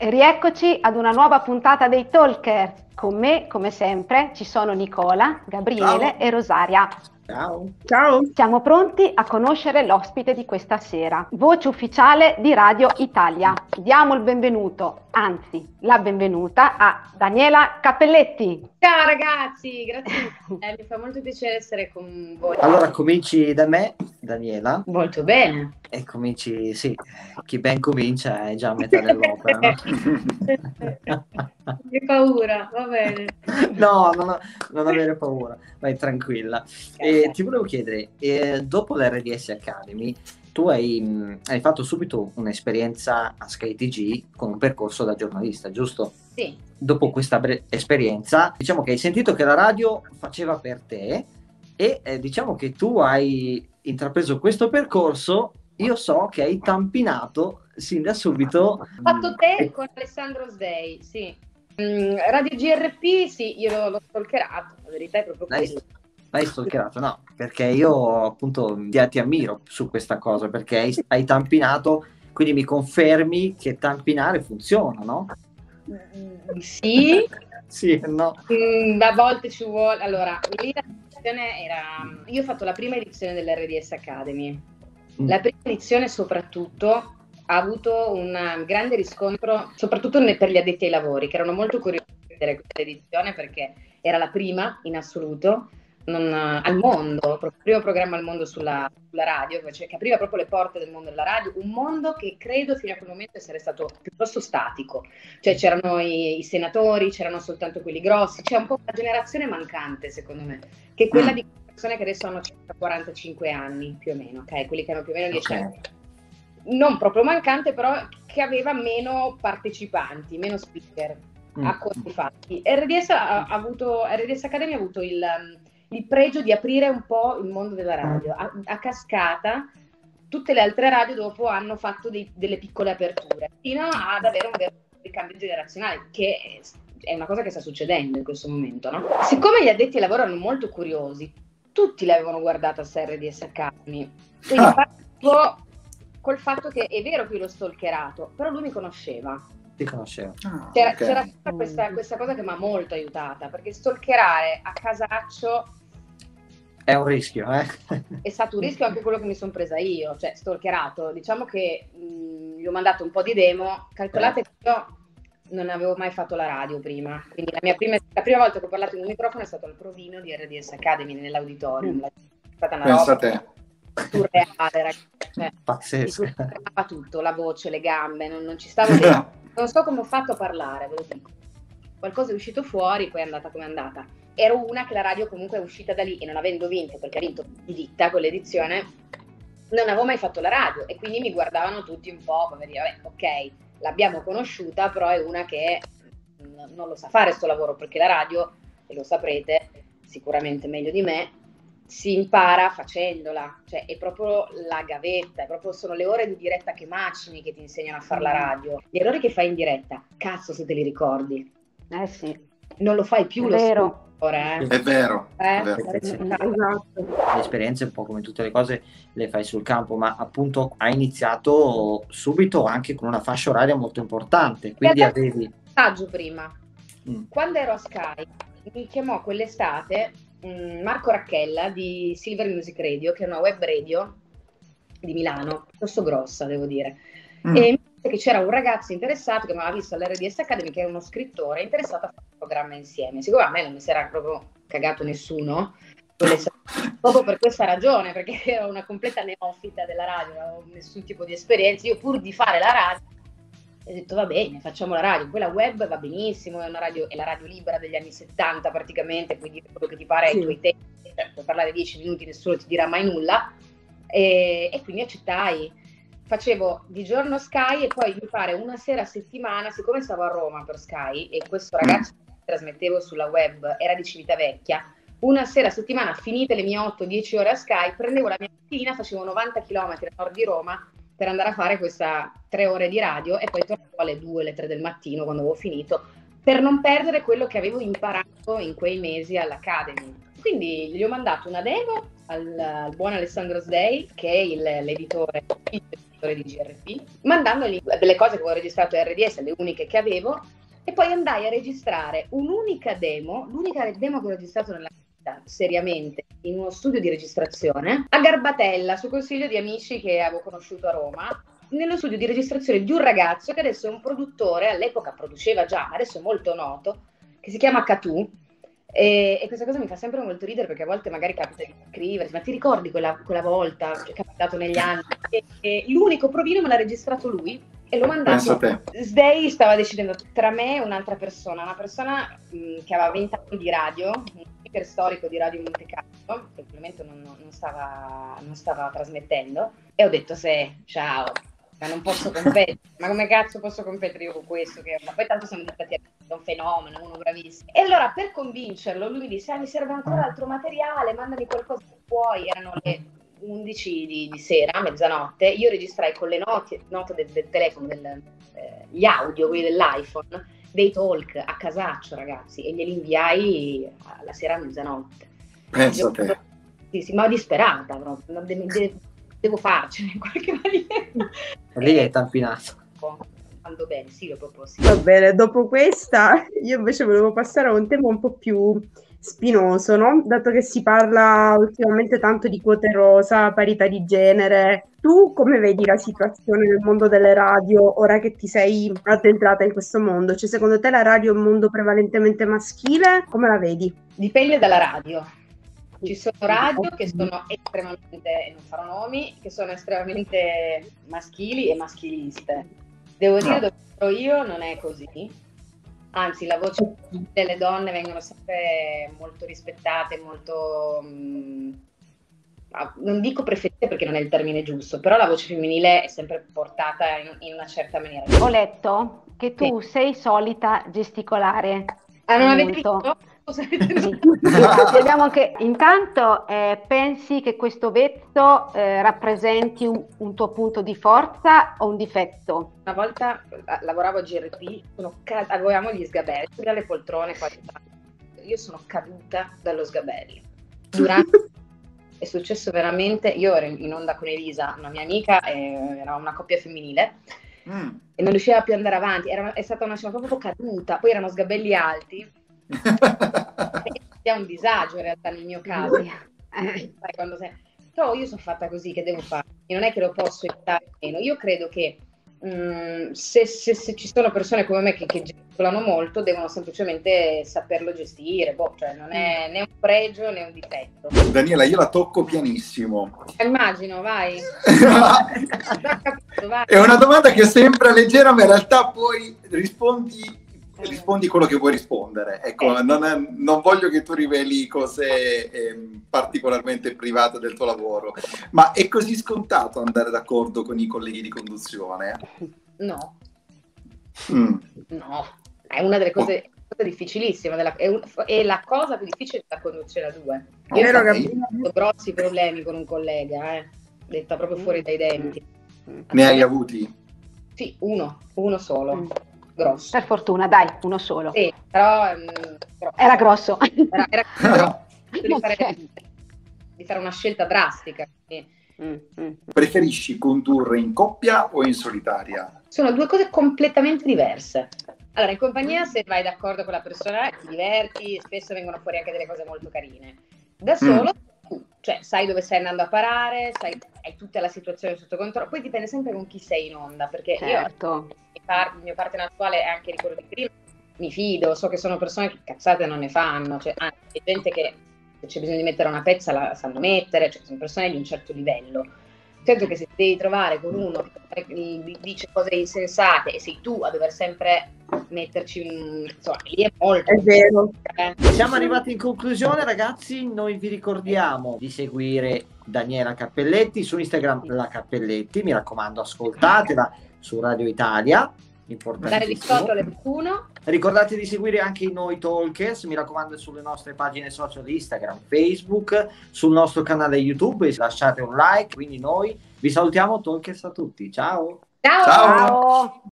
E rieccoci ad una nuova puntata dei Talker. Con me, come sempre, ci sono Nicola, Gabriele e Rosaria. Ciao. Ciao. Siamo pronti a conoscere l'ospite di questa sera, voce ufficiale di Radio Italia. Diamo il benvenuto, anzi la benvenuta a Daniela Cappelletti. Ciao ragazzi, grazie mille, mi fa molto piacere essere con voi. Allora cominci da me, Daniela. Molto bene. E cominci, sì, chi ben comincia è già a metà dell'opera. No? Che paura, va bene. No, non avere paura, vai tranquilla. Ti volevo chiedere, dopo l'RDS Academy, tu hai fatto subito un'esperienza a Sky TG con un percorso da giornalista, giusto? Sì. Dopo questa esperienza, diciamo che hai sentito che la radio faceva per te e diciamo che tu hai intrapreso questo percorso. Io so che hai tampinato sin da subito. Ho fatto te con Alessandro Sdei, sì. Radio GRP, sì, io l'ho stalkerato, la verità è proprio questa. L'hai stalkerato, no, perché io appunto ti ammiro su questa cosa, perché hai tampinato, quindi mi confermi che tampinare funziona, no? Sì. Sì, no. A volte ci vuole. Allora, lì la situazione era... Io ho fatto la prima edizione dell'RDS Academy. La prima edizione soprattutto ha avuto un grande riscontro, soprattutto per gli addetti ai lavori, che erano molto curiosi di vedere questa edizione perché era la prima in assoluto al mondo, proprio il primo programma al mondo sulla radio, cioè che apriva proprio le porte del mondo della radio, un mondo che credo fino a quel momento essere stato piuttosto statico, cioè c'erano i senatori, c'erano soltanto quelli grossi, c'è un po' una generazione mancante secondo me, che è quella di persone che adesso hanno 45 anni più o meno, ok? Quelli che hanno più o meno 10 anni. Non proprio mancante però che aveva meno partecipanti, meno speaker a conti fatti. RDS Academy ha avuto il pregio di aprire un po' il mondo della radio. A cascata tutte le altre radio dopo hanno fatto delle piccole aperture fino ad avere un vero ricambio generazionale che è una cosa che sta succedendo in questo momento, no? Siccome gli addetti ai lavori erano molto curiosi, tutti l'avevano guardata a RDS Academy, quindi col fatto che è vero che io l'ho stalkerato, però lui mi conosceva. Ti conoscevo. C'era tutta questa cosa che mi ha molto aiutata, perché stalkerare a casaccio è un rischio, eh? È stato un rischio anche quello che mi sono presa io, cioè stalkerato. Diciamo che gli ho mandato un po' di demo, calcolate che io non avevo mai fatto la radio prima, quindi la prima volta che ho parlato in un microfono è stato al provino di RDS Academy nell'auditorium, è stata una roba. Pensa te. Surreale, ragazzi, cioè, pazzesco. Mi surreava tutto, la voce, le gambe, non ci stavo dentro. Non so come ho fatto a parlare, ve lo dico. Qualcosa è uscito fuori, poi è andata come è andata. Ero una che la radio comunque è uscita da lì e non avendo vinto, perché ha vinto di ditta con l'edizione, non avevo mai fatto la radio e quindi mi guardavano tutti un po' come dire, vabbè, ok, l'abbiamo conosciuta, però è una che non lo sa fare sto lavoro, perché la radio, e lo saprete sicuramente meglio di me, si impara facendola, cioè è proprio la gavetta, sono le ore di diretta che macini che ti insegnano a fare la radio. Gli errori che fai in diretta, cazzo se te li ricordi. Eh sì. Non lo fai più, è lo vero. Ora, eh? È vero. È vero. Le esperienze un po' come tutte le cose le fai sul campo, ma appunto hai iniziato subito anche con una fascia oraria molto importante, quindi avevi... Un messaggio prima. Quando ero a Sky, mi chiamò quell'estate... Marco Racchella di Silver Music Radio, che è una web radio di Milano, piuttosto grossa devo dire, e mi disse che c'era un ragazzo interessato che mi aveva visto all'RDS Academy, che era uno scrittore interessato a fare un programma insieme. Siccome a me non mi si era proprio cagato nessuno proprio per questa ragione, perché ero una completa neofita della radio, non avevo nessun tipo di esperienza, io pur di fare la radio ho detto va bene, facciamo la radio, quella web va benissimo, è la radio libera degli anni 70 praticamente, quindi quello che ti pare ai tuoi tempi, cioè, puoi parlare 10 minuti, nessuno ti dirà mai nulla, e quindi accettai. Facevo di giorno Sky e poi mi pare una sera a settimana, siccome stavo a Roma per Sky e questo ragazzo che trasmettevo sulla web era di Civitavecchia, una sera a settimana finite le mie 8-10 ore a Sky, prendevo la mia mattina, facevo 90 km a nord di Roma, per andare a fare questa 3 ore di radio e poi tornavo alle 2, alle 3 del mattino quando avevo finito, per non perdere quello che avevo imparato in quei mesi all'Academy. Quindi gli ho mandato una demo al buon Alessandro Sdei, che è l'editore di produttore di GRP, mandandogli delle cose che avevo registrato a RDS, le uniche che avevo, e poi andai a registrare un'unica demo, l'unica demo che ho registrato nella vita, seriamente, in uno studio di registrazione, a Garbatella, su consiglio di amici che avevo conosciuto a Roma, nello studio di registrazione di un ragazzo che adesso è un produttore, all'epoca produceva già, ma adesso è molto noto, che si chiama Catu, e questa cosa mi fa sempre molto ridere, perché a volte magari capita di scriversi, ma ti ricordi quella volta, che è capitato negli anni, e l'unico provino me l'ha registrato lui, e l'ho mandato. Sdei stava decidendo tra me e un'altra persona, una persona che aveva 20 anni di radio, un speaker storico di Radio Monte Carlo, che ovviamente non stava trasmettendo, e ho detto ciao, ma non posso competere, ma come cazzo posso competere io con questo? Ma poi tanto siamo diventati un fenomeno, uno bravissimo. E allora per convincerlo lui mi disse, mi serve ancora altro materiale, mandami qualcosa che puoi. Erano le 11 di sera, mezzanotte, io registrai con le note del telefono, gli audio, quelli dell'iPhone, dei talk a casaccio, ragazzi, e glieli inviai alla sera a mezzanotte. Penso te. Sì, ma disperata, no? Devo farcela in qualche maniera. Lì è tampinato. Andò bene, sì, lo proprio sì. Va bene, dopo questa io invece volevo passare a un tema un po' più spinoso, no? Dato che si parla ultimamente tanto di quote rosa, parità di genere. Tu come vedi la situazione nel mondo delle radio ora che ti sei addentrata in questo mondo? Cioè, secondo te la radio è un mondo prevalentemente maschile? Come la vedi? Dipende dalla radio. Ci sono radio che sono estremamente, non farò nomi, che sono estremamente maschili e maschiliste. Devo dire, dove sono io non è così. Anzi, la voce delle donne vengono sempre molto rispettate, molto... non dico preferite perché non è il termine giusto, però la voce femminile è sempre portata in una certa maniera. Ho letto che tu sei solita gesticolare. Non avete visto? Sì. Abbiamo anche, intanto pensi che questo vezzo rappresenti un tuo punto di forza o un difetto? Una volta lavoravo a GRP, avevamo gli sgabelli, le poltrone, io sono caduta dallo sgabello. È successo veramente, io ero in onda con Elisa, una mia amica, eravamo una coppia femminile, e non riusciva più ad andare avanti, è stata una scena proprio caduta, poi erano sgabelli alti. È un disagio in realtà nel mio caso. Però io sono fatta così, che devo fare? Non è che lo posso evitare meno. Io credo che se ci sono persone come me che gesticolano molto, devono semplicemente saperlo gestire. Non è né un pregio né un difetto. Daniela, io la tocco pianissimo. Immagino, vai. Capito, vai. È una domanda che sembra leggera, ma in realtà poi rispondi quello che vuoi rispondere, ecco. Non voglio che tu riveli cose particolarmente private del tuo lavoro, ma è così scontato andare d'accordo con i colleghi di conduzione? No. No, è una delle cose difficilissime, è la cosa più difficile della conduzione a due. Io ho avuto grossi problemi con un collega, detta proprio fuori dai denti. Ne hai avuti? Sì, uno solo. Grosso. Per fortuna, dai, uno solo. Sì, però grosso. Era grosso. Era grosso. Di fare una scelta drastica. Preferisci condurre in coppia o in solitaria? Sono due cose completamente diverse. Allora, in compagnia, se vai d'accordo con la persona, ti diverti, spesso vengono fuori anche delle cose molto carine. Da solo, cioè, sai dove stai andando a parare, hai tutta la situazione sotto controllo. Poi dipende sempre con chi sei in onda, perché certo. Il mio partner attuale è anche quello di prima, mi fido, so che sono persone che cazzate non ne fanno, cioè, anzi, è gente che se c'è bisogno di mettere una pezza la sanno mettere, cioè, sono persone di un certo livello. Certo che se ti devi trovare con uno che dice cose insensate e sei tu a dover sempre metterci lì è molto. È vero. Siamo arrivati in conclusione, ragazzi. Noi vi ricordiamo di seguire Daniela Cappelletti su Instagram, la Cappelletti, mi raccomando, ascoltatela su Radio Italia. Ricordate di seguire anche noi Talkers, mi raccomando, sulle nostre pagine social di Instagram, Facebook, sul nostro canale YouTube, lasciate un like. Quindi noi vi salutiamo, Talkers, a tutti. Ciao. Ciao.